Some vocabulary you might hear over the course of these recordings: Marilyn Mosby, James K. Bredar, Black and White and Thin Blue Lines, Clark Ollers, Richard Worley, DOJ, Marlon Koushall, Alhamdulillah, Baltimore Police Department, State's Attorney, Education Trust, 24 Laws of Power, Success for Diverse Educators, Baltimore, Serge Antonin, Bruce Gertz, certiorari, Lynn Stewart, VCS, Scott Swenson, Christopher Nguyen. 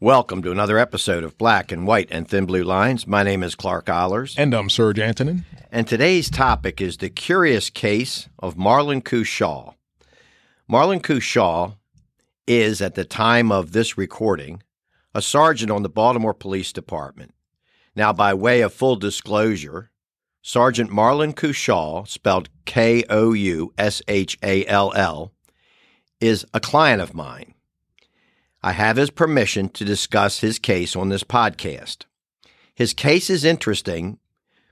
Welcome to another episode of Black and White and Thin Blue Lines. My name is Clark Ollers. And I'm Serge Antonin. And today's topic is the curious case of Marlon Koushall. Marlon Koushall is, at the time of this recording, a sergeant on the Baltimore Police Department. Now, by way of full disclosure, Sergeant Marlon Koushall, spelled Koushall, is a client of mine. I have his permission to discuss his case on this podcast. His case is interesting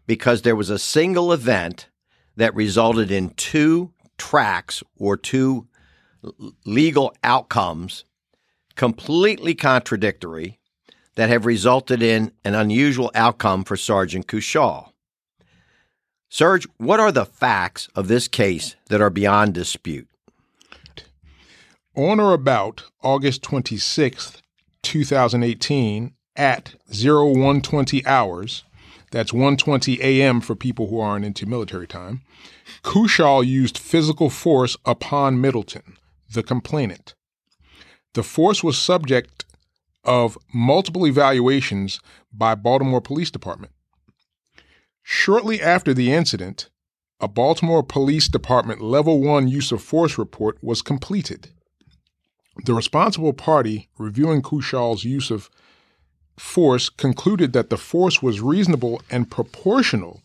because there was a single event that resulted in two tracks or two legal outcomes, completely contradictory, that have resulted in an unusual outcome for Sergeant Koushall. Serge, what are the facts of this case that are beyond dispute? On or about August 26th, 2018, at 0120 hours, that's 1:20 a.m. for people who aren't into military time, Koushall used physical force upon Middleton, the complainant. The force was subject of multiple evaluations by Baltimore Police Department. Shortly after the incident, a Baltimore Police Department Level 1 use of force report was completed. The responsible party reviewing Koushall's use of force concluded that the force was reasonable and proportional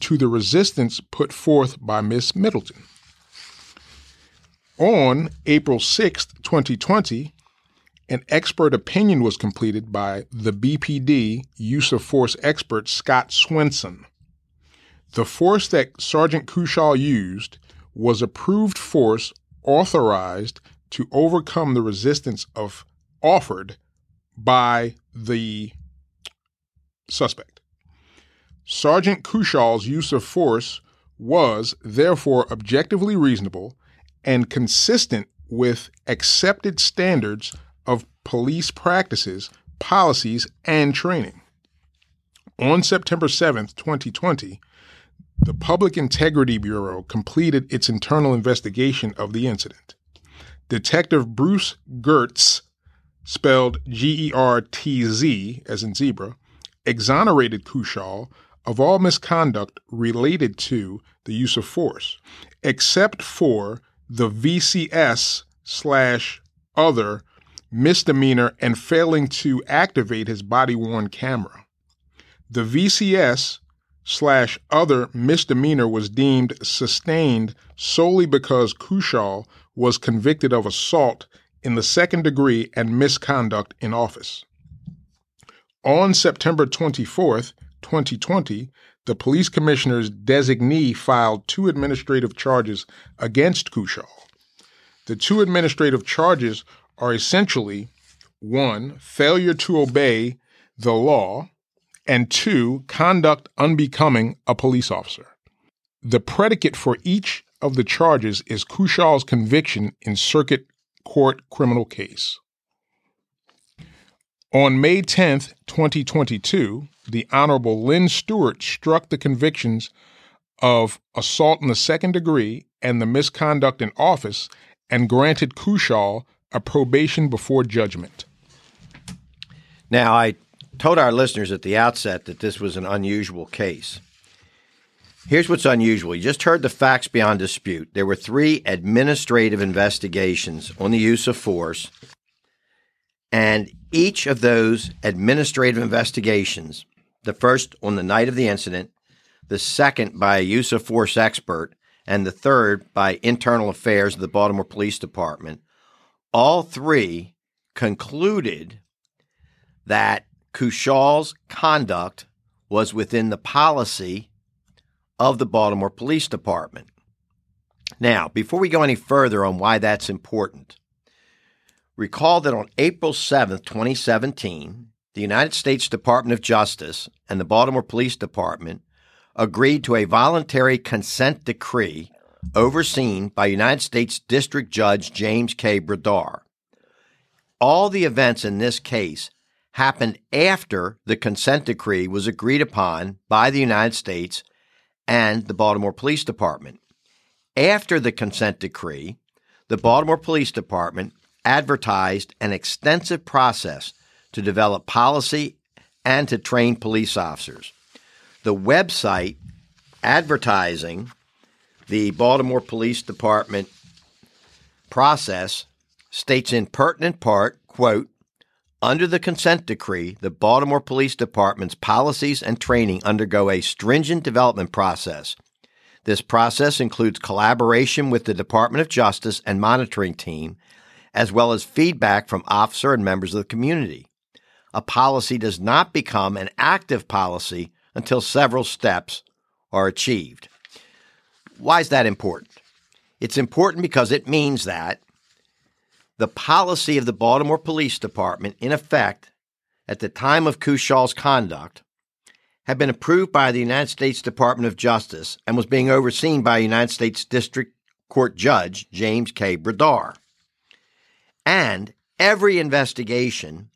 to the resistance put forth by Miss Middleton. On April 6, 2020, an expert opinion was completed by the BPD use of force expert Scott Swenson. The force that Sergeant Koushall used was approved force authorized to overcome the resistance offered by the suspect. Sergeant Koushall's use of force was, therefore, objectively reasonable and consistent with accepted standards of police practices, policies, and training. On September 7th, 2020, the Public Integrity Bureau completed its internal investigation of the incident. Detective Bruce Gertz, spelled Gertz as in zebra, exonerated Koushall of all misconduct related to the use of force, except for the VCS/other misdemeanor and failing to activate his body-worn camera. The VCS/other misdemeanor was deemed sustained solely because Koushall was convicted of assault in the second degree and misconduct in office. On September 24th, 2020, the police commissioner's designee filed two administrative charges against Koushall. The two administrative charges are essentially, one, failure to obey the law, and two, conduct unbecoming a police officer. The predicate for each of the charges is Koushall's conviction in circuit court criminal case. On May 10th, 2022, the Honorable Lynn Stewart struck the convictions of assault in the second degree and the misconduct in office and granted Koushall a probation before judgment. Now, I told our listeners at the outset that this was an unusual case. Here's what's unusual. You just heard the facts beyond dispute. There were three administrative investigations on the use of force, and each of those administrative investigations, the first on the night of the incident, the second by a use of force expert, and the third by internal affairs of the Baltimore Police Department, all three concluded that Koushall's conduct was within the policy of the Baltimore Police Department. Now, before we go any further on why that's important, recall that on April 7th, 2017, the United States Department of Justice and the Baltimore Police Department agreed to a voluntary consent decree overseen by United States District Judge James K. Bredar. All the events in this case happened after the consent decree was agreed upon by the United States and the Baltimore Police Department. After the consent decree, the Baltimore Police Department advertised an extensive process to develop policy and to train police officers. The website advertising the Baltimore Police Department process states in pertinent part, quote, "Under the consent decree, the Baltimore Police Department's policies and training undergo a stringent development process. This process includes collaboration with the Department of Justice and monitoring team, as well as feedback from officer and members of the community. A policy does not become an active policy until several steps are achieved." Why is that important? It's important because it means that the policy of the Baltimore Police Department, in effect, at the time of Koushall's conduct, had been approved by the United States Department of Justice and was being overseen by United States District Court Judge James K. Bredar. And every investigation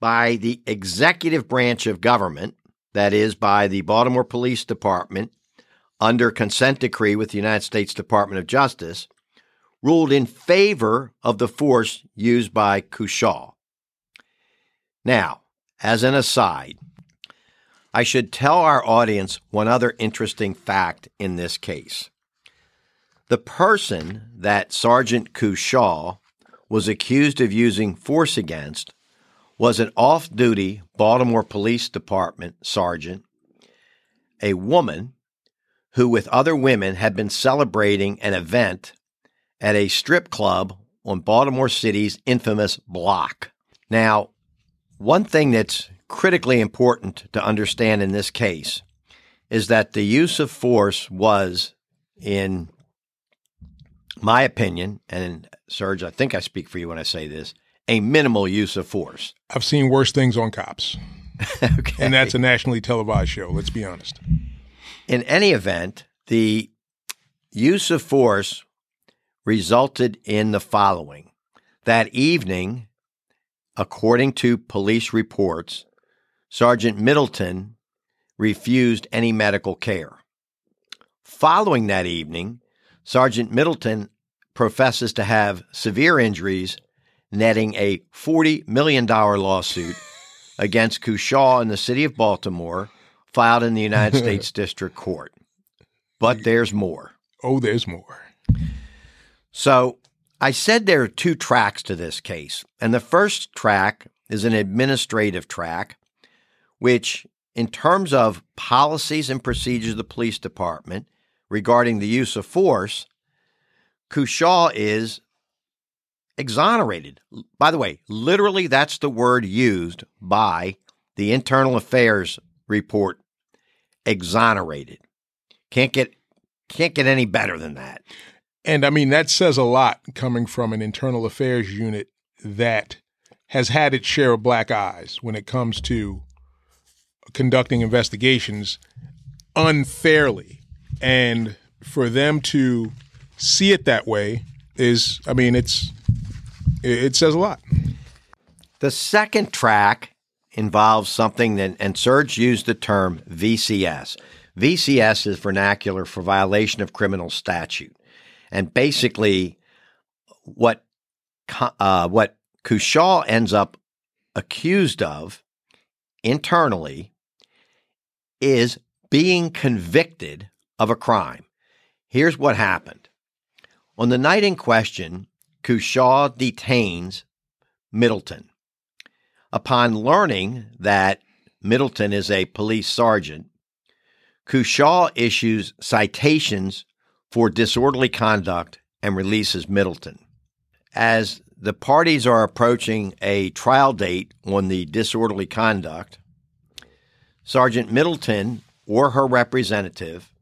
by the executive branch of government, that is, by the Baltimore Police Department, under consent decree with the United States Department of Justice, ruled in favor of the force used by Koushall. Now, as an aside, I should tell our audience one other interesting fact in this case. The person that Sergeant Koushall was accused of using force against was an off-duty Baltimore Police Department sergeant, a woman who with other women had been celebrating an event at a strip club on Baltimore City's infamous block. Now, one thing that's critically important to understand in this case is that the use of force was, in my opinion, and Serge, I think I speak for you when I say this, a minimal use of force. I've seen worse things on cops. Okay. And that's a nationally televised show, let's be honest. In any event, the use of force resulted in the following. That evening, according to police reports, Sergeant Middleton refused any medical care. Following that evening, Sergeant Middleton professes to have severe injuries, netting a $40 million lawsuit against Koushall in the city of Baltimore, filed in the United States District Court. But there's more. Oh, there's more. So I said there are two tracks to this case. And the first track is an administrative track, which in terms of policies and procedures of the police department regarding the use of force, Koushall is exonerated. By the way, literally that's the word used by the Internal Affairs report, exonerated. Can't get any better than that. And I mean, that says a lot coming from an internal affairs unit that has had its share of black eyes when it comes to conducting investigations unfairly. And for them to see it that way is, I mean, it says a lot. The second track involves something that, and Serge used the term VCS. VCS is vernacular for violation of criminal statute. And basically what Koushall ends up accused of internally is being convicted of a crime. Here's what happened. On the night in question, Koushall detains Middleton. Upon learning that Middleton is a police sergeant, Koushall issues citations for disorderly conduct and releases Middleton. As the parties are approaching a trial date on the disorderly conduct, Sergeant Middleton or her representative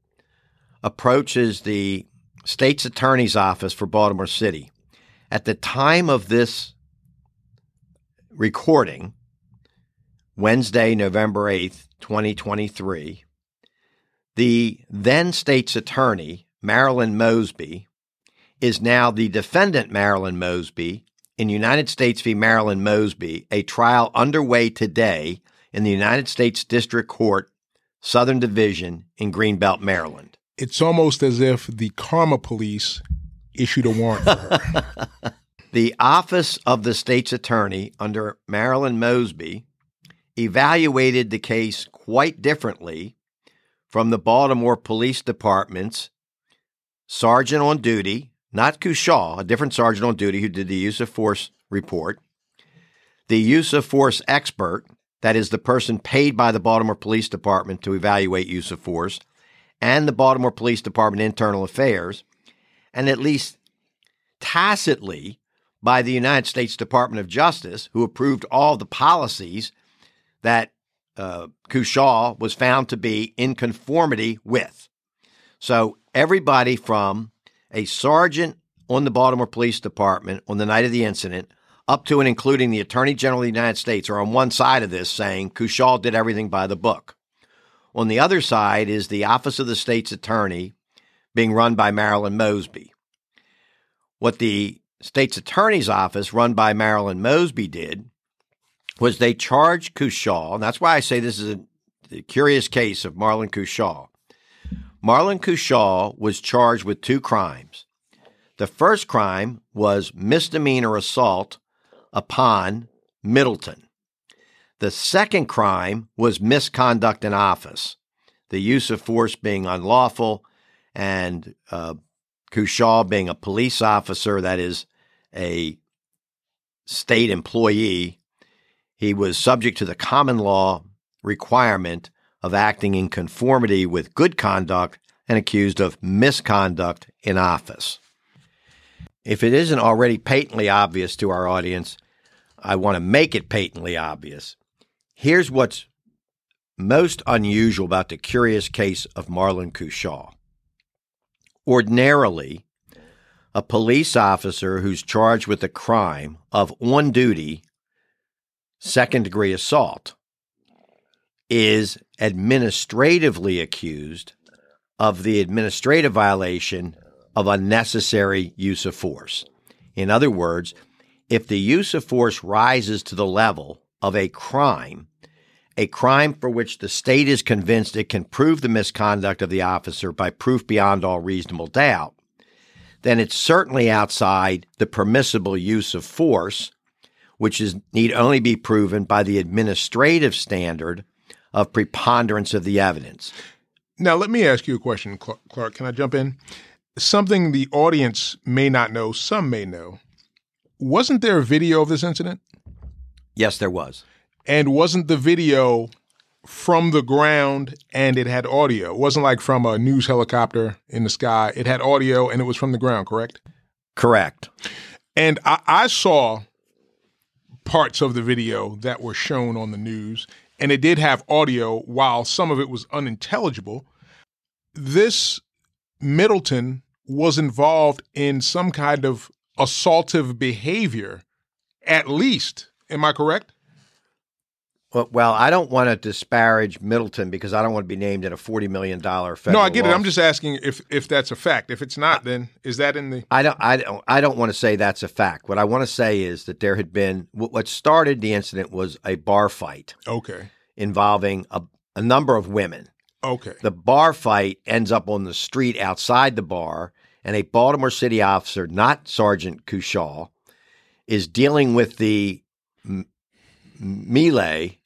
approaches the state's attorney's office for Baltimore City. At the time of this recording, Wednesday, November 8th, 2023, the then state's attorney, Marilyn Mosby, is now the defendant Marilyn Mosby in United States v. Marilyn Mosby, a trial underway today in the United States District Court, Southern Division in Greenbelt, Maryland. It's almost as if the Karma Police issued a warrant for her. The Office of the State's Attorney under Marilyn Mosby evaluated the case quite differently from the Baltimore Police Department's sergeant on duty, not Koushall, a different sergeant on duty who did the use of force report, the use of force expert, that is the person paid by the Baltimore Police Department to evaluate use of force, and the Baltimore Police Department Internal Affairs, and at least tacitly by the United States Department of Justice, who approved all the policies that Koushall was found to be in conformity with. So everybody from a sergeant on the Baltimore Police Department on the night of the incident up to and including the Attorney General of the United States are on one side of this saying Koushall did everything by the book. On the other side is the Office of the State's Attorney being run by Marilyn Mosby. What the State's Attorney's Office, run by Marilyn Mosby, did was they charged Koushall, and that's why I say this is a curious case of Marlon Koushall. Marlon Koushall was charged with two crimes. The first crime was misdemeanor assault upon Middleton. The second crime was misconduct in office, the use of force being unlawful, and Koushall being a police officer, that is a state employee, he was subject to the common law requirement of acting in conformity with good conduct and accused of misconduct in office. If it isn't already patently obvious to our audience, I want to make it patently obvious. Here's what's most unusual about the curious case of Marlon Koushall. Ordinarily, a police officer who's charged with a crime of on-duty second-degree assault is administratively accused of the administrative violation of unnecessary use of force. In other words, if the use of force rises to the level of a crime for which the state is convinced it can prove the misconduct of the officer by proof beyond all reasonable doubt, then it's certainly outside the permissible use of force, which need only be proven by the administrative standard of preponderance of the evidence. Now, let me ask you a question, Clark. Can I jump in? Something the audience may not know, some may know. Wasn't there a video of this incident? Yes, there was. And wasn't the video from the ground and it had audio? It wasn't like from a news helicopter in the sky. It had audio and it was from the ground, correct? Correct. And I saw parts of the video that were shown on the news, and it did have audio, while some of it was unintelligible. This Middleton was involved in some kind of assaultive behavior, at least. Am I correct? Well, I don't want to disparage Middleton because I don't want to be named in a $40 million federal lawsuit. No, I get it. I'm just asking if that's a fact. If it's not, then is that in the... I don't want to say that's a fact. What I want to say is that there had been... What started the incident was a bar fight. Okay. Involving a number of women. Okay. The bar fight ends up on the street outside the bar, and a Baltimore City officer, not Sergeant Koushall, is dealing with the melee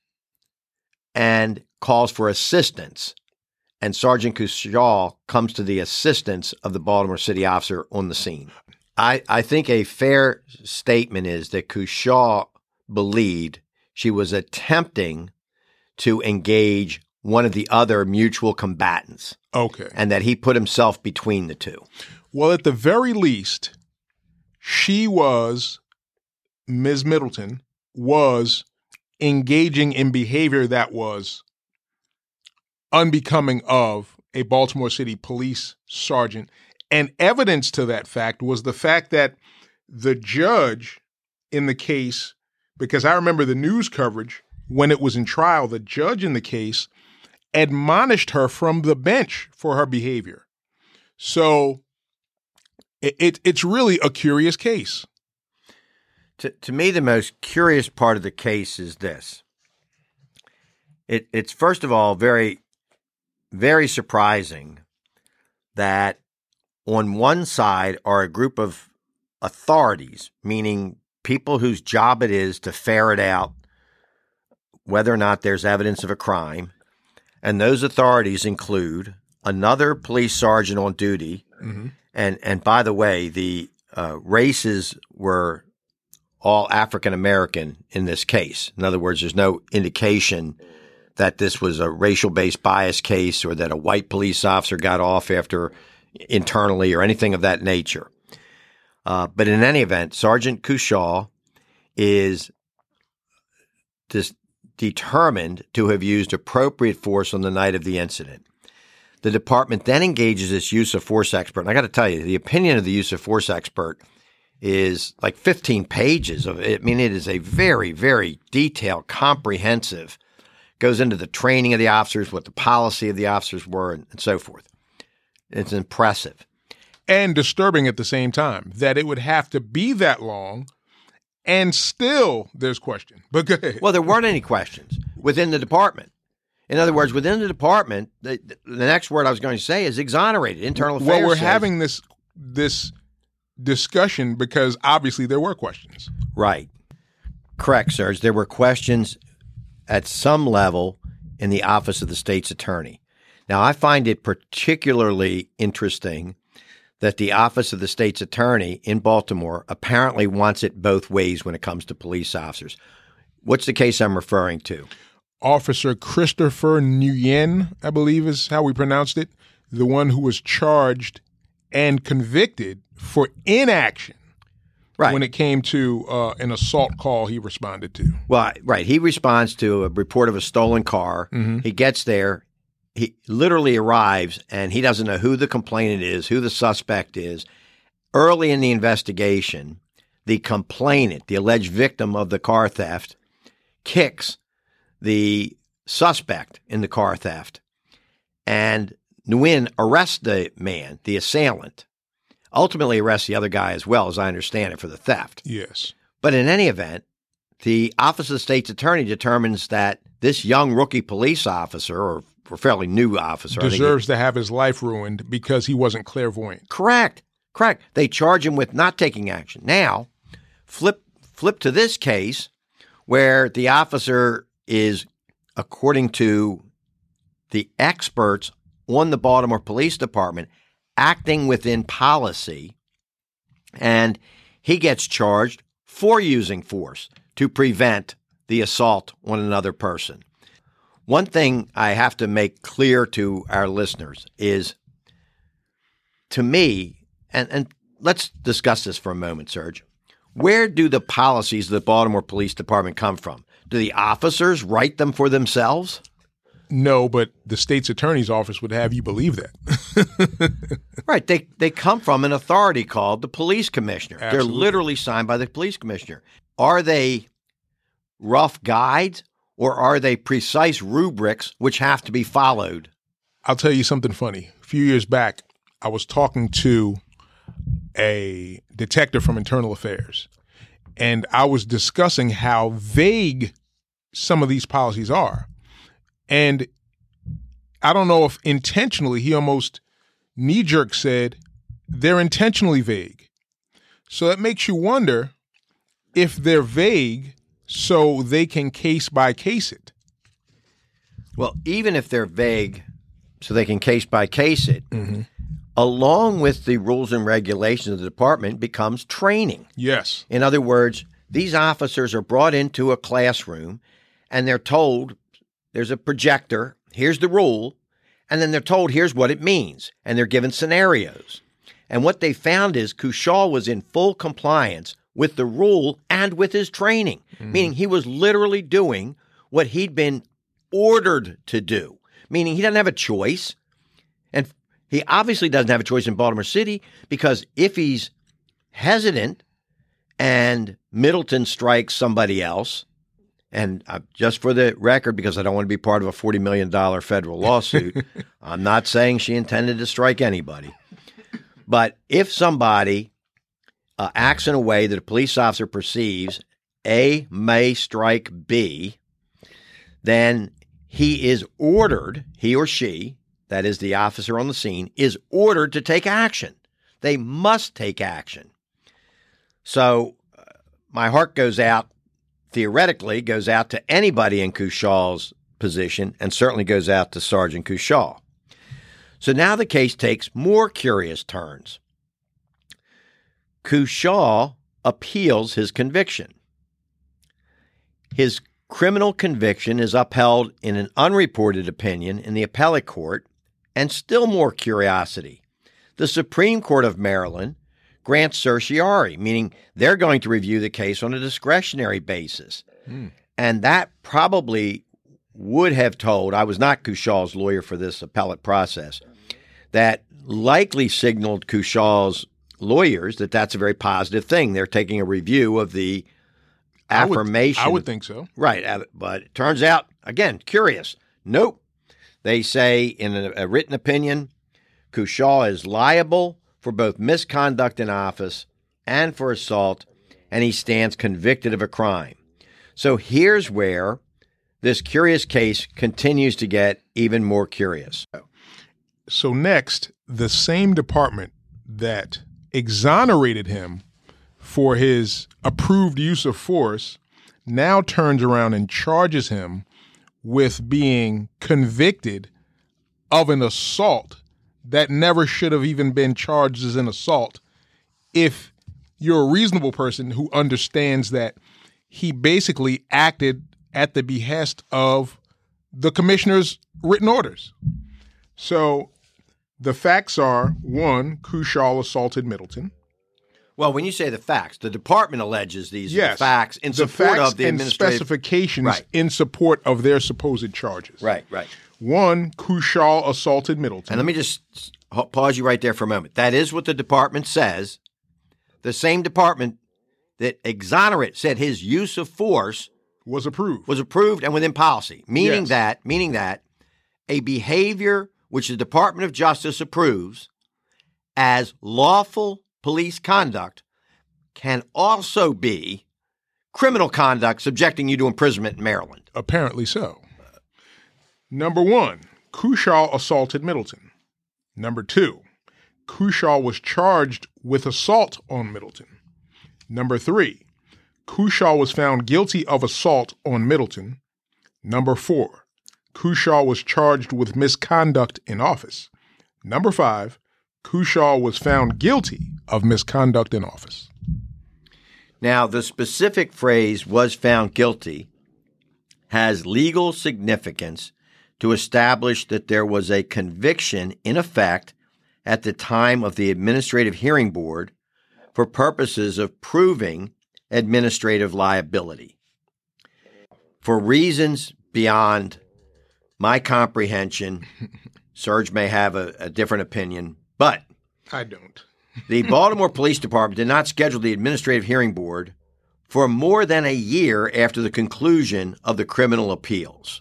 and calls for assistance, and Sergeant Koushall comes to the assistance of the Baltimore City officer on the scene. I think a fair statement is that Koushall believed she was attempting to engage one of the other mutual combatants. Okay. And that he put himself between the two. Well, at the very least, Ms. Middleton was engaging in behavior that was unbecoming of a Baltimore City police sergeant. And evidence to that fact was the fact that the judge in the case, because I remember the news coverage when it was in trial, the judge in the case admonished her from the bench for her behavior. So it's really a curious case. To me, the most curious part of the case is this. It's first of all very, very surprising that on one side are a group of authorities, meaning people whose job it is to ferret out whether or not there's evidence of a crime. And those authorities include another police sergeant on duty. Mm-hmm. And by the way, the races were all African-American in this case. In other words, there's no indication that this was a racial-based bias case or that a white police officer got off after internally or anything of that nature. But in any event, Sergeant Koushall is determined to have used appropriate force on the night of the incident. The department then engages its use of force expert. And I got to tell you, the opinion of the use of force expert is like 15 pages of it. I mean, it is a very, very detailed, comprehensive, goes into the training of the officers, what the policy of the officers were, and so forth. It's impressive. And disturbing at the same time, that it would have to be that long, and still there's question. But go ahead. Well, there weren't any questions within the department. In other words, within the department, the next word I was going to say is exonerated. Internal affairs. Well, we're having this discussion because obviously there were questions. Right. Correct, Serge. There were questions at some level in the office of the state's attorney. Now, I find it particularly interesting that the office of the state's attorney in Baltimore apparently wants it both ways when it comes to police officers. What's the case I'm referring to? Officer Christopher Nguyen, I believe is how we pronounced it, the one who was charged and convicted for inaction when it came to an assault call he responded to. Well, right. He responds to a report of a stolen car. Mm-hmm. He gets there. He literally arrives, and he doesn't know who the complainant is, who the suspect is. Early in the investigation, the complainant, the alleged victim of the car theft, kicks the suspect in the car theft, and Nguyen arrests the man, the assailant, ultimately arrests the other guy as well, as I understand it, for the theft. Yes. But in any event, the Office of the State's Attorney determines that this young rookie police officer, or fairly new officer, deserves to have his life ruined because he wasn't clairvoyant. Correct. They charge him with not taking action. Now, flip to this case where the officer is, according to the experts on the Baltimore Police Department, acting within policy, and he gets charged for using force to prevent the assault on another person. One thing I have to make clear to our listeners is, to me, and let's discuss this for a moment, Serge, where do the policies of the Baltimore Police Department come from? Do the officers write them for themselves? No, but the state's attorney's office would have you believe that. Right. They come from an authority called the police commissioner. Absolutely. They're literally signed by the police commissioner. Are they rough guides? Or are they precise rubrics which have to be followed? I'll tell you something funny. A few years back, I was talking to a detective from Internal Affairs, and I was discussing how vague some of these policies are. And I don't know if intentionally, he almost knee-jerk said, they're intentionally vague. So that makes you wonder if they're vague so they can case by case it. Well, even if they're vague so they can case by case it, mm-hmm. along with the rules and regulations of the department becomes training. Yes. In other words, these officers are brought into a classroom and they're told there's a projector, here's the rule, and then they're told here's what it means, and they're given scenarios. And what they found is Koushall was in full compliance with the rule and with his training, meaning he was literally doing what he'd been ordered to do, meaning he doesn't have a choice. And he obviously doesn't have a choice in Baltimore City, because if he's hesitant and Middleton strikes somebody else, and just for the record, because I don't want to be part of a $40 million federal lawsuit, I'm not saying she intended to strike anybody. But if somebody acts in a way that a police officer perceives A may strike B, then he is ordered, he or she, that is the officer on the scene, is ordered to take action. They must take action. So my heart goes out, theoretically, goes out to anybody in Koushall's position, and certainly goes out to Sergeant Koushall. So now the case takes more curious turns. Koushall appeals his conviction. His criminal conviction is upheld in an unreported opinion in the appellate court, and still more curiosity. The Supreme Court of Maryland grants certiorari, meaning they're going to review the case on a discretionary basis. And that probably would have told, I was not Koushall's lawyer for this appellate process, that likely signaled Koushall's lawyers that that's a very positive thing. They're taking a review of the affirmation. I would think so. Right. But it turns out, again, curious. Nope. They say in a written opinion, Koushall is liable for both misconduct in office and for assault, and he stands convicted of a crime. So here's where this curious case continues to get even more curious. So next, the same department that exonerated him for his approved use of force now turns around and charges him with being convicted of an assault that never should have even been charged as an assault. If you're a reasonable person who understands that he basically acted at the behest of the commissioner's written orders. So the facts are, one, Koushall assaulted Middleton. Well, when you say the facts, the department alleges these are the facts in support of the administrative specifications in support of their supposed charges. Right. One, Koushall assaulted Middleton. And let me just pause you right there for a moment. That is what the department says. The same department that exonerated said his use of force was approved and within policy, meaning that a behavior which the Department of Justice approves as lawful police conduct can also be criminal conduct subjecting you to imprisonment in Maryland. Apparently so. Number one, Koushall assaulted Middleton. Number two, Koushall was charged with assault on Middleton. Number three, Koushall was found guilty of assault on Middleton. Number four, Koushall was charged with misconduct in office. Number five, Koushall was found guilty of misconduct in office. Now, the specific phrase "was found guilty" has legal significance to establish that there was a conviction in effect at the time of the Administrative Hearing Board for purposes of proving administrative liability. For reasons beyond my comprehension, Serge may have a different opinion, but I don't. The Baltimore Police Department did not schedule the Administrative Hearing Board for more than a year after the conclusion of the criminal appeals.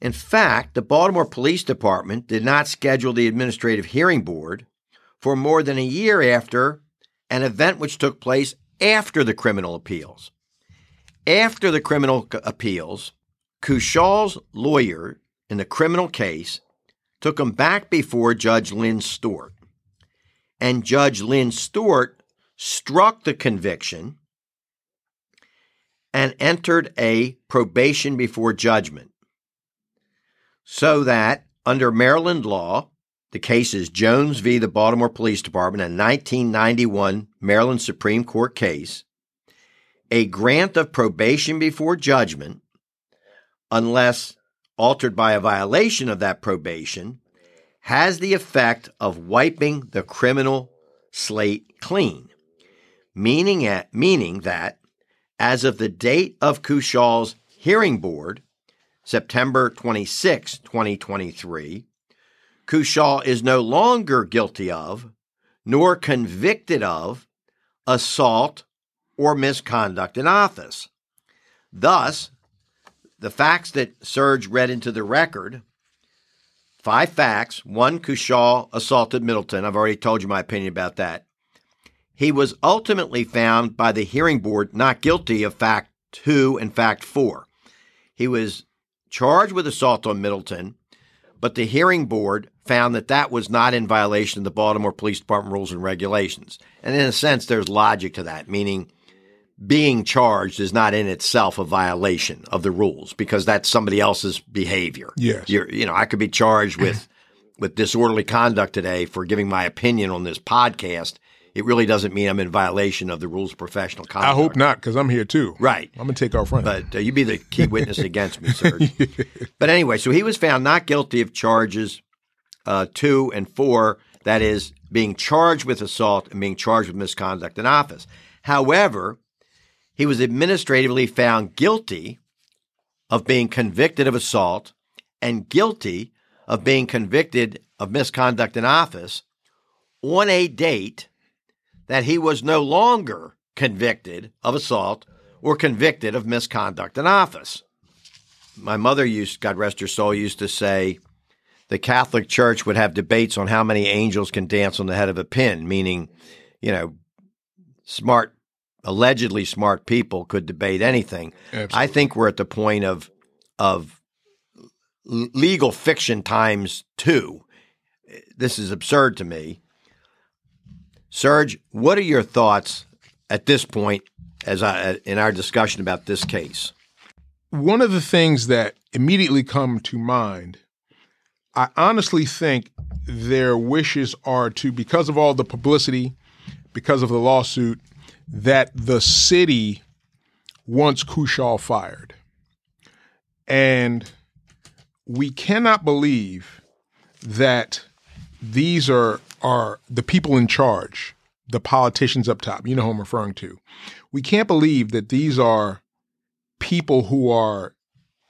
In fact, the Baltimore Police Department did not schedule the Administrative Hearing Board for more than a year after an event which took place after the criminal appeals. After the criminal appeals, Koushall's lawyer in the criminal case took him back before Judge Lynn Stewart. And Judge Lynn Stewart struck the conviction and entered a probation before judgment. So that under Maryland law, the case is Jones v. the Baltimore Police Department, a 1991 Maryland Supreme Court case, a grant of probation before judgment, unless altered by a violation of that probation, has the effect of wiping the criminal slate clean, meaning that as of the date of Koushall's hearing board, September 26, 2023, Koushall is no longer guilty of, nor convicted of, assault or misconduct in office. Thus, the facts that Serge read into the record Five facts. One, Koushall assaulted Middleton. I've already told you my opinion about that. He was ultimately found by the hearing board not guilty of fact 2 and fact 4. He was charged with assault on Middleton, but the hearing board found that that was not in violation of the Baltimore Police Department rules and regulations. And in a sense, there's logic to that, meaning being charged is not in itself a violation of the rules because that's somebody else's behavior. Yes. I could be charged with disorderly conduct today for giving my opinion on this podcast. It really doesn't mean I'm in violation of the rules of professional conduct. I hope not, because I'm here too. Right. I'm going to take off running. But you'd be the key witness against me, Serge. Yeah. But anyway, so he was found not guilty of charges 2 and 4, that is, being charged with assault and being charged with misconduct in office. However, he was administratively found guilty of being convicted of assault and guilty of being convicted of misconduct in office on a date that he was no longer convicted of assault or convicted of misconduct in office. My mother used, God rest her soul, used to say the Catholic Church would have debates on how many angels can dance on the head of a pin, meaning, allegedly smart people could debate anything. Absolutely. I think we're at the point of legal fiction times 2. This is absurd to me. Serge, what are your thoughts at this point in our discussion about this case? One of the things that immediately come to mind, I honestly think their wishes are to, because of all the publicity, because of the lawsuit, that the city wants Koushall fired. And we cannot believe that these are the people in charge, the politicians up top, you know who I'm referring to. We can't believe that these are people who are,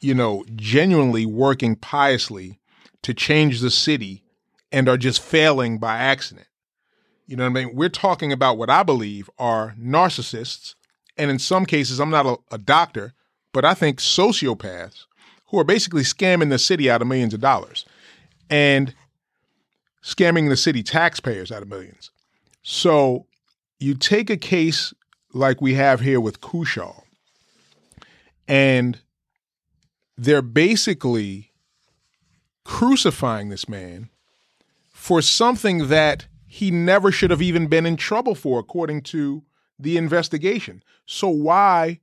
genuinely working piously to change the city and are just failing by accident. You know what I mean? We're talking about what I believe are narcissists, and in some cases, I'm not a doctor, but I think sociopaths who are basically scamming the city out of millions of dollars. And scamming the city taxpayers out of millions. So you take a case like we have here with Koushall, and they're basically crucifying this man for something that he never should have even been in trouble for, according to the investigation. So why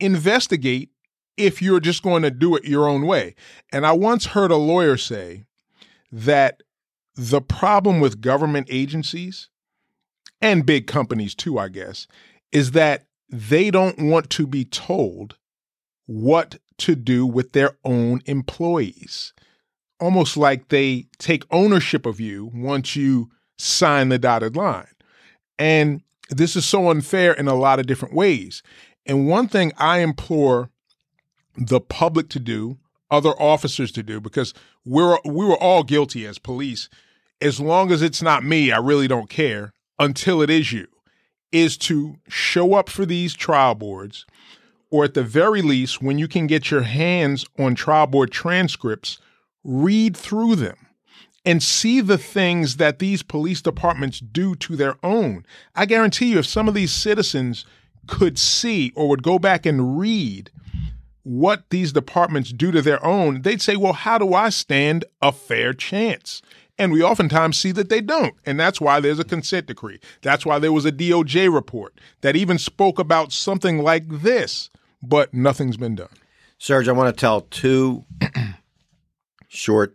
investigate if you're just going to do it your own way? And I once heard a lawyer say that the problem with government agencies and big companies too, I guess, is that they don't want to be told what to do with their own employees. Almost like they take ownership of you once you sign the dotted line. And this is so unfair in a lot of different ways. And one thing I implore the public to do, other officers to do, because we were all guilty as police. As long as it's not me, I really don't care, until it is you, is to show up for these trial boards, or at the very least, when you can get your hands on trial board transcripts, read through them and see the things that these police departments do to their own. I guarantee you, if some of these citizens could see or would go back and read what these departments do to their own, they'd say, well, how do I stand a fair chance? And we oftentimes see that they don't. And that's why there's a consent decree. That's why there was a DOJ report that even spoke about something like this, but nothing's been done. Serge, I want to tell 2 short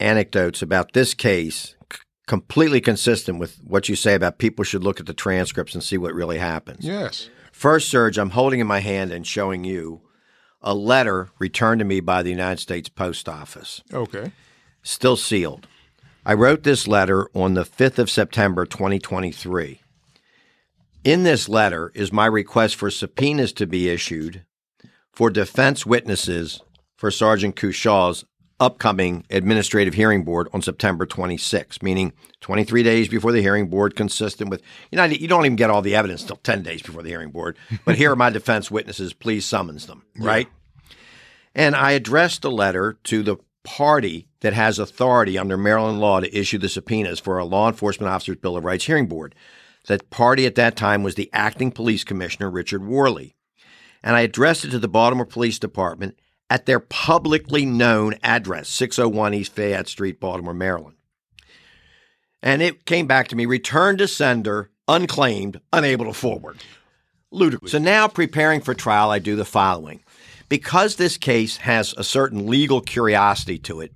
anecdotes about this case, completely consistent with what you say about people should look at the transcripts and see what really happens. Yes. First, Serge, I'm holding in my hand and showing you a letter returned to me by the United States Post Office. Okay. Still sealed. I wrote this letter on the 5th of September, 2023. In this letter is my request for subpoenas to be issued for defense witnesses for Sergeant Koushall's upcoming administrative hearing board on September 26, meaning 23 days before the hearing board, consistent with, you don't even get all the evidence till 10 days before the hearing board, but here are my defense witnesses, please summons them, right? Yeah. And I addressed the letter to the party that has authority under Maryland law to issue the subpoenas for a law enforcement officer's Bill of Rights hearing board. That party at that time was the acting police commissioner, Richard Worley. And I addressed it to the Baltimore Police Department at their publicly known address, 601 East Fayette Street, Baltimore, Maryland. And it came back to me, returned to sender, unclaimed, unable to forward. Ludicrous. So now preparing for trial, I do the following. Because this case has a certain legal curiosity to it,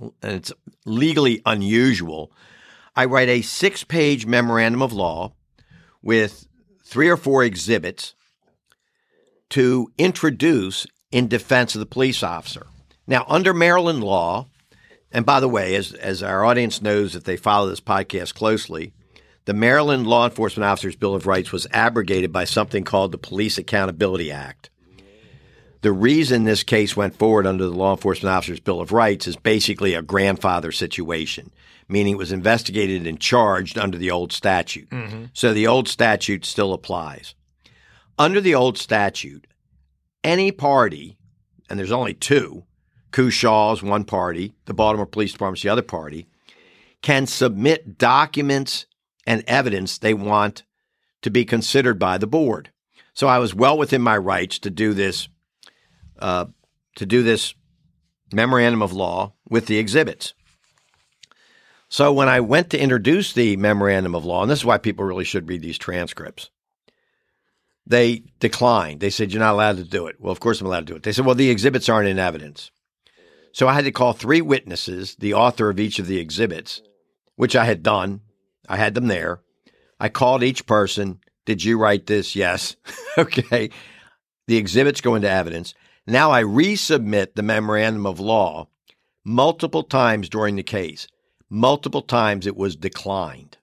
and it's legally unusual, I write a 6-page memorandum of law with 3 or 4 exhibits to introduce in defense of the police officer. Now, under Maryland law, and by the way, as our audience knows if they follow this podcast closely, the Maryland Law Enforcement Officer's Bill of Rights was abrogated by something called the Police Accountability Act. The reason this case went forward under the Law Enforcement Officer's Bill of Rights is basically a grandfather situation, meaning it was investigated and charged under the old statute. Mm-hmm. So the old statute still applies. Under the old statute, any party, and there's only 2, Koushall's one party, the Baltimore Police Department's the other party, can submit documents and evidence they want to be considered by the board. So I was well within my rights to do this memorandum of law with the exhibits. So when I went to introduce the memorandum of law, and this is why people really should read these transcripts, they declined. They said, you're not allowed to do it. Well, of course I'm allowed to do it. They said, well, the exhibits aren't in evidence. So I had to call 3 witnesses, the author of each of the exhibits, which I had done. I had them there. I called each person. Did you write this? Yes. Okay. The exhibits go into evidence. Now I resubmit the memorandum of law multiple times during the case. Multiple times it was declined.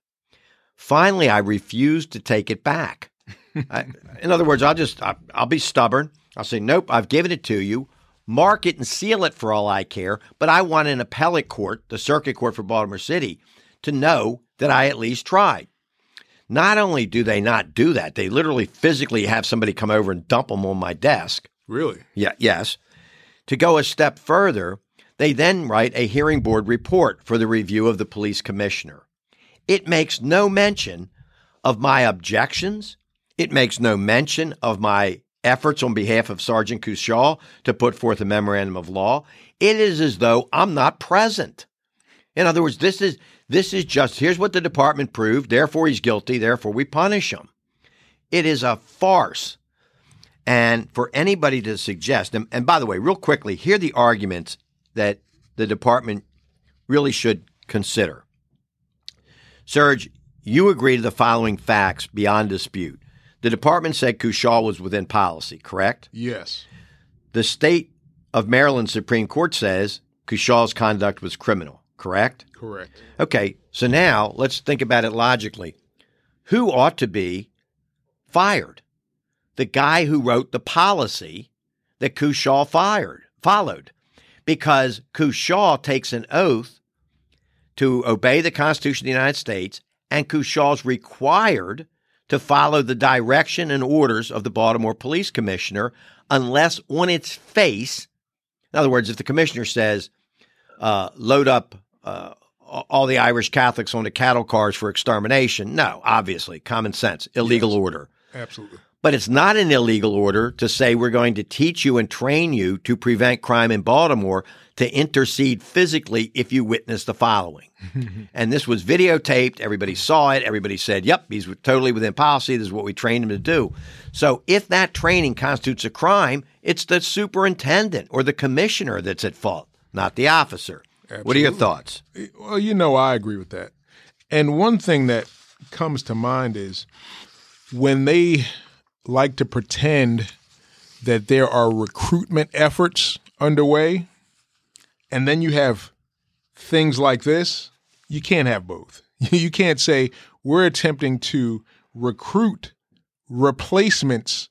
Finally, I refused to take it back. In other words, I'll be stubborn. I'll say, nope, I've given it to you. Mark it and seal it for all I care. But I want an appellate court, the circuit court for Baltimore City, to know that I at least tried. Not only do they not do that, they literally physically have somebody come over and dump them on my desk. Really? Yeah. Yes. To go a step further, they then write a hearing board report for the review of the police commissioner. It makes no mention of my objections. It makes no mention of my efforts on behalf of Sergeant Koushall to put forth a memorandum of law. It is as though I'm not present. In other words, this is just, here's what the department proved, therefore he's guilty, therefore we punish him. It is a farce. And for anybody to suggest, and by the way, real quickly, here are the arguments that the department really should consider. Serge, you agree to the following facts beyond dispute. The department said Koushall was within policy, correct? Yes. The state of Maryland Supreme Court says Koushall's conduct was criminal. Correct? Correct. Okay, so now let's think about it logically. Who ought to be fired? The guy who wrote the policy that Koushall followed, because Koushall takes an oath to obey the Constitution of the United States, and Koushall's required to follow the direction and orders of the Baltimore Police Commissioner unless on its face, in other words, if the commissioner says, load up all the Irish Catholics onto cattle cars for extermination. No, obviously, common sense, illegal order. Absolutely. But it's not an illegal order to say we're going to teach you and train you to prevent crime in Baltimore to intercede physically if you witness the following. And this was videotaped. Everybody saw it. Everybody said, yep, he's totally within policy. This is what we trained him to do. So if that training constitutes a crime, it's the superintendent or the commissioner that's at fault, not the officer. Absolutely. What are your thoughts? Well, you know, I agree with that. And one thing that comes to mind is when they like to pretend that there are recruitment efforts underway, and then you have things like this, you can't have both. You can't say we're attempting to recruit replacements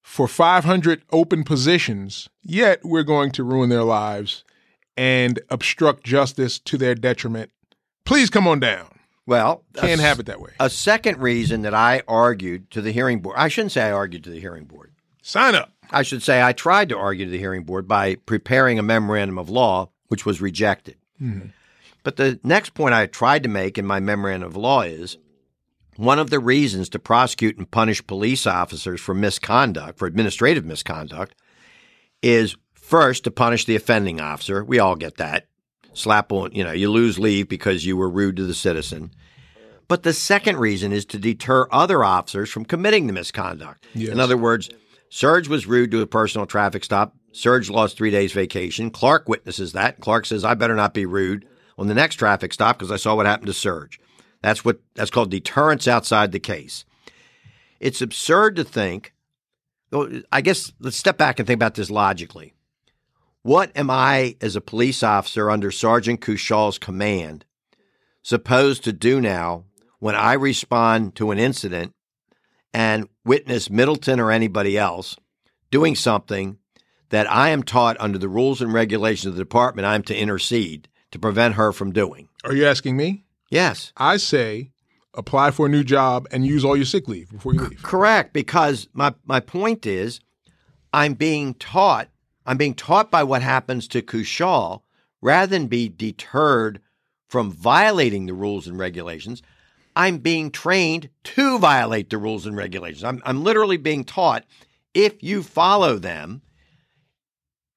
for 500 open positions, yet we're going to ruin their lives and obstruct justice to their detriment. Please come on down. Well, can't have it that way. A second reason that I argued to the hearing board, I shouldn't say I argued to the hearing board. Sign up. I should say I tried to argue to the hearing board by preparing a memorandum of law which was rejected. Mm-hmm. But the next point I tried to make in my memorandum of law is one of the reasons to prosecute and punish police officers for misconduct, for administrative misconduct, is first to punish the offending officer. We all get that. Slap on, you know, you lose leave because you were rude to the citizen. But the second reason is to deter other officers from committing the misconduct. Yes. In other words, Serge was rude to a personal traffic stop. Serge lost 3 days vacation. Clark witnesses that. Clark says, I better not be rude on the next traffic stop because I saw what happened to Serge. That's called deterrence outside the case. It's absurd to think, I guess, let's step back and think about this logically. What am I, as a police officer under Sergeant Koushall's command, supposed to do now when I respond to an incident and witness Middleton or anybody else doing something that I am taught under the rules and regulations of the department I'm to intercede to prevent her from doing? Are you asking me? Yes. I say apply for a new job and use all your sick leave before you leave. Correct, because my point is I'm being taught by what happens to Koushall rather than be deterred from violating the rules and regulations. I'm being trained to violate the rules and regulations. I'm literally being taught if you follow them,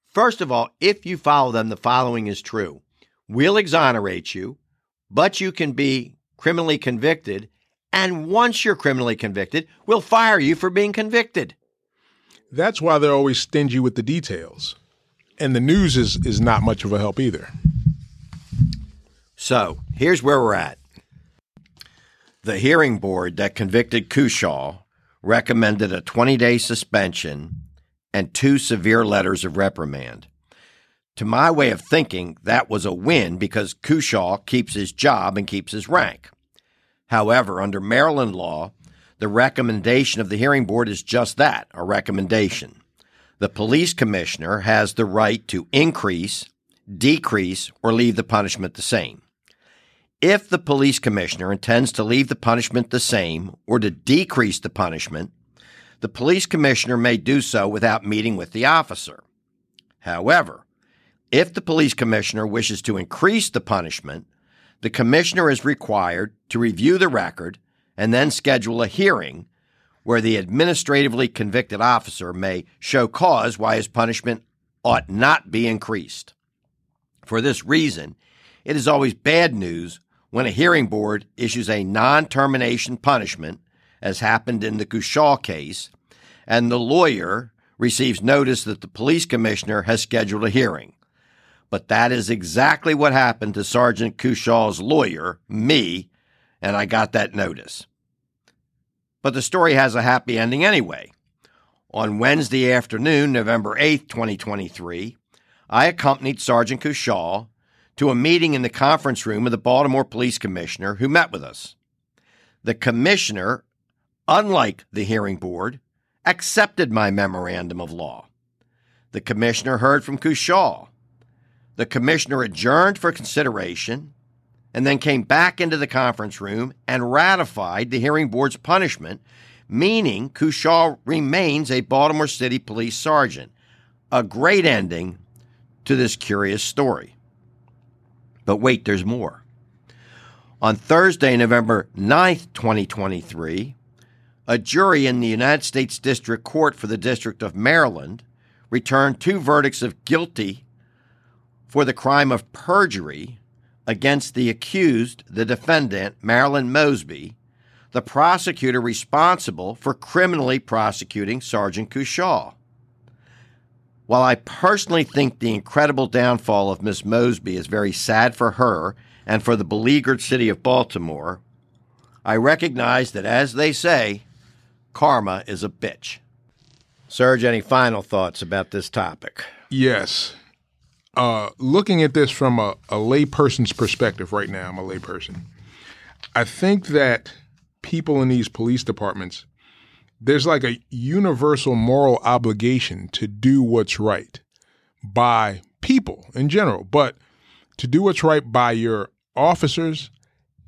first of all, if you follow them, the following is true. We'll exonerate you, but you can be criminally convicted. And once you're criminally convicted, we'll fire you for being convicted. That's why they're always stingy with the details. And the news is not much of a help either. So here's where we're at. The hearing board that convicted Koushall recommended a 20-day suspension and 2 severe letters of reprimand. To my way of thinking, that was a win because Koushall keeps his job and keeps his rank. However, under Maryland law, the recommendation of the hearing board is just that, a recommendation. The police commissioner has the right to increase, decrease, or leave the punishment the same. If the police commissioner intends to leave the punishment the same or to decrease the punishment, the police commissioner may do so without meeting with the officer. However, if the police commissioner wishes to increase the punishment, the commissioner is required to review the record and then schedule a hearing where the administratively convicted officer may show cause why his punishment ought not be increased. For this reason, it is always bad news when a hearing board issues a non-termination punishment, as happened in the Koushall case, and the lawyer receives notice that the police commissioner has scheduled a hearing. But that is exactly what happened to Sergeant Koushall's lawyer, me, and I got that notice. But the story has a happy ending anyway. On Wednesday afternoon, November 8, 2023, I accompanied Sergeant Koushall to a meeting in the conference room of the Baltimore Police Commissioner, who met with us. The commissioner, unlike the hearing board, accepted my memorandum of law. The commissioner heard from Koushall. The commissioner adjourned for consideration and then came back into the conference room and ratified the hearing board's punishment, meaning Koushall remains a Baltimore City police sergeant. A great ending to this curious story. But wait, there's more. On Thursday, November 9th, 2023, a jury in the United States District Court for the District of Maryland returned 2 verdicts of guilty for the crime of perjury against the accused, the defendant, Marilyn Mosby, the prosecutor responsible for criminally prosecuting Sergeant Koushall. While I personally think the incredible downfall of Miss Mosby is very sad for her and for the beleaguered city of Baltimore, I recognize that, as they say, karma is a bitch. Serge, any final thoughts about this topic? Yes. Looking at this from a layperson's perspective right now, I'm a layperson. I think that people in these police departments, there's like a universal moral obligation to do what's right by people in general, but to do what's right by your officers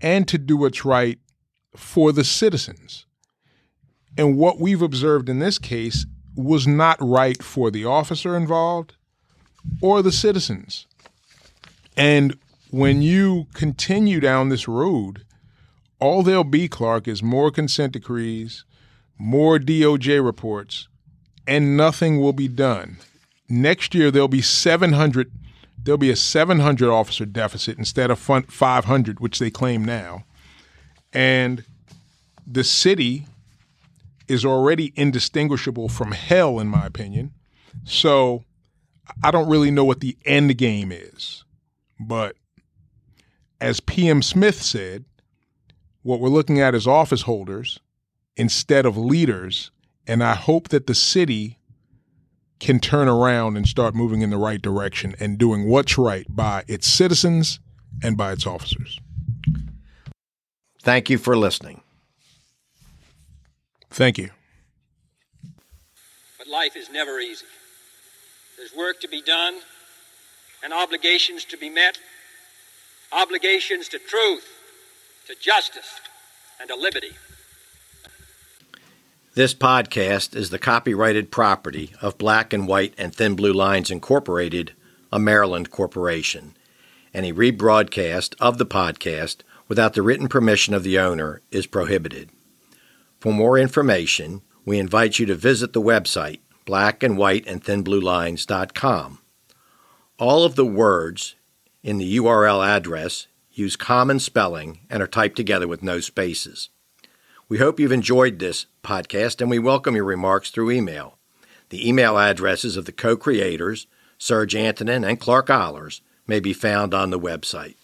and to do what's right for the citizens. And what we've observed in this case was not right for the officer involved or the citizens. And when you continue down this road, all there'll be, Clark, is more consent decrees, more DOJ reports, and nothing will be done. Next year, there'll be a 700 officer deficit instead of 500, which they claim now. And the city is already indistinguishable from hell, in my opinion. So I don't really know what the end game is. But as PM Smith said, what we're looking at is office holders instead of leaders, and I hope that the city can turn around and start moving in the right direction and doing what's right by its citizens and by its officers. Thank you for listening. Thank you. But life is never easy. There's work to be done and obligations to be met, obligations to truth, to justice, and to liberty. This podcast is the copyrighted property of Black and White and Thin Blue Lines, Incorporated, a Maryland corporation. Any rebroadcast of the podcast without the written permission of the owner is prohibited. For more information, we invite you to visit the website, blackandwhiteandthinbluelines.com. All of the words in the URL address use common spelling and are typed together with no spaces. We hope you've enjoyed this podcast, and we welcome your remarks through email. The email addresses of the co-creators, Serge Antonin and Clark Ollers, may be found on the website.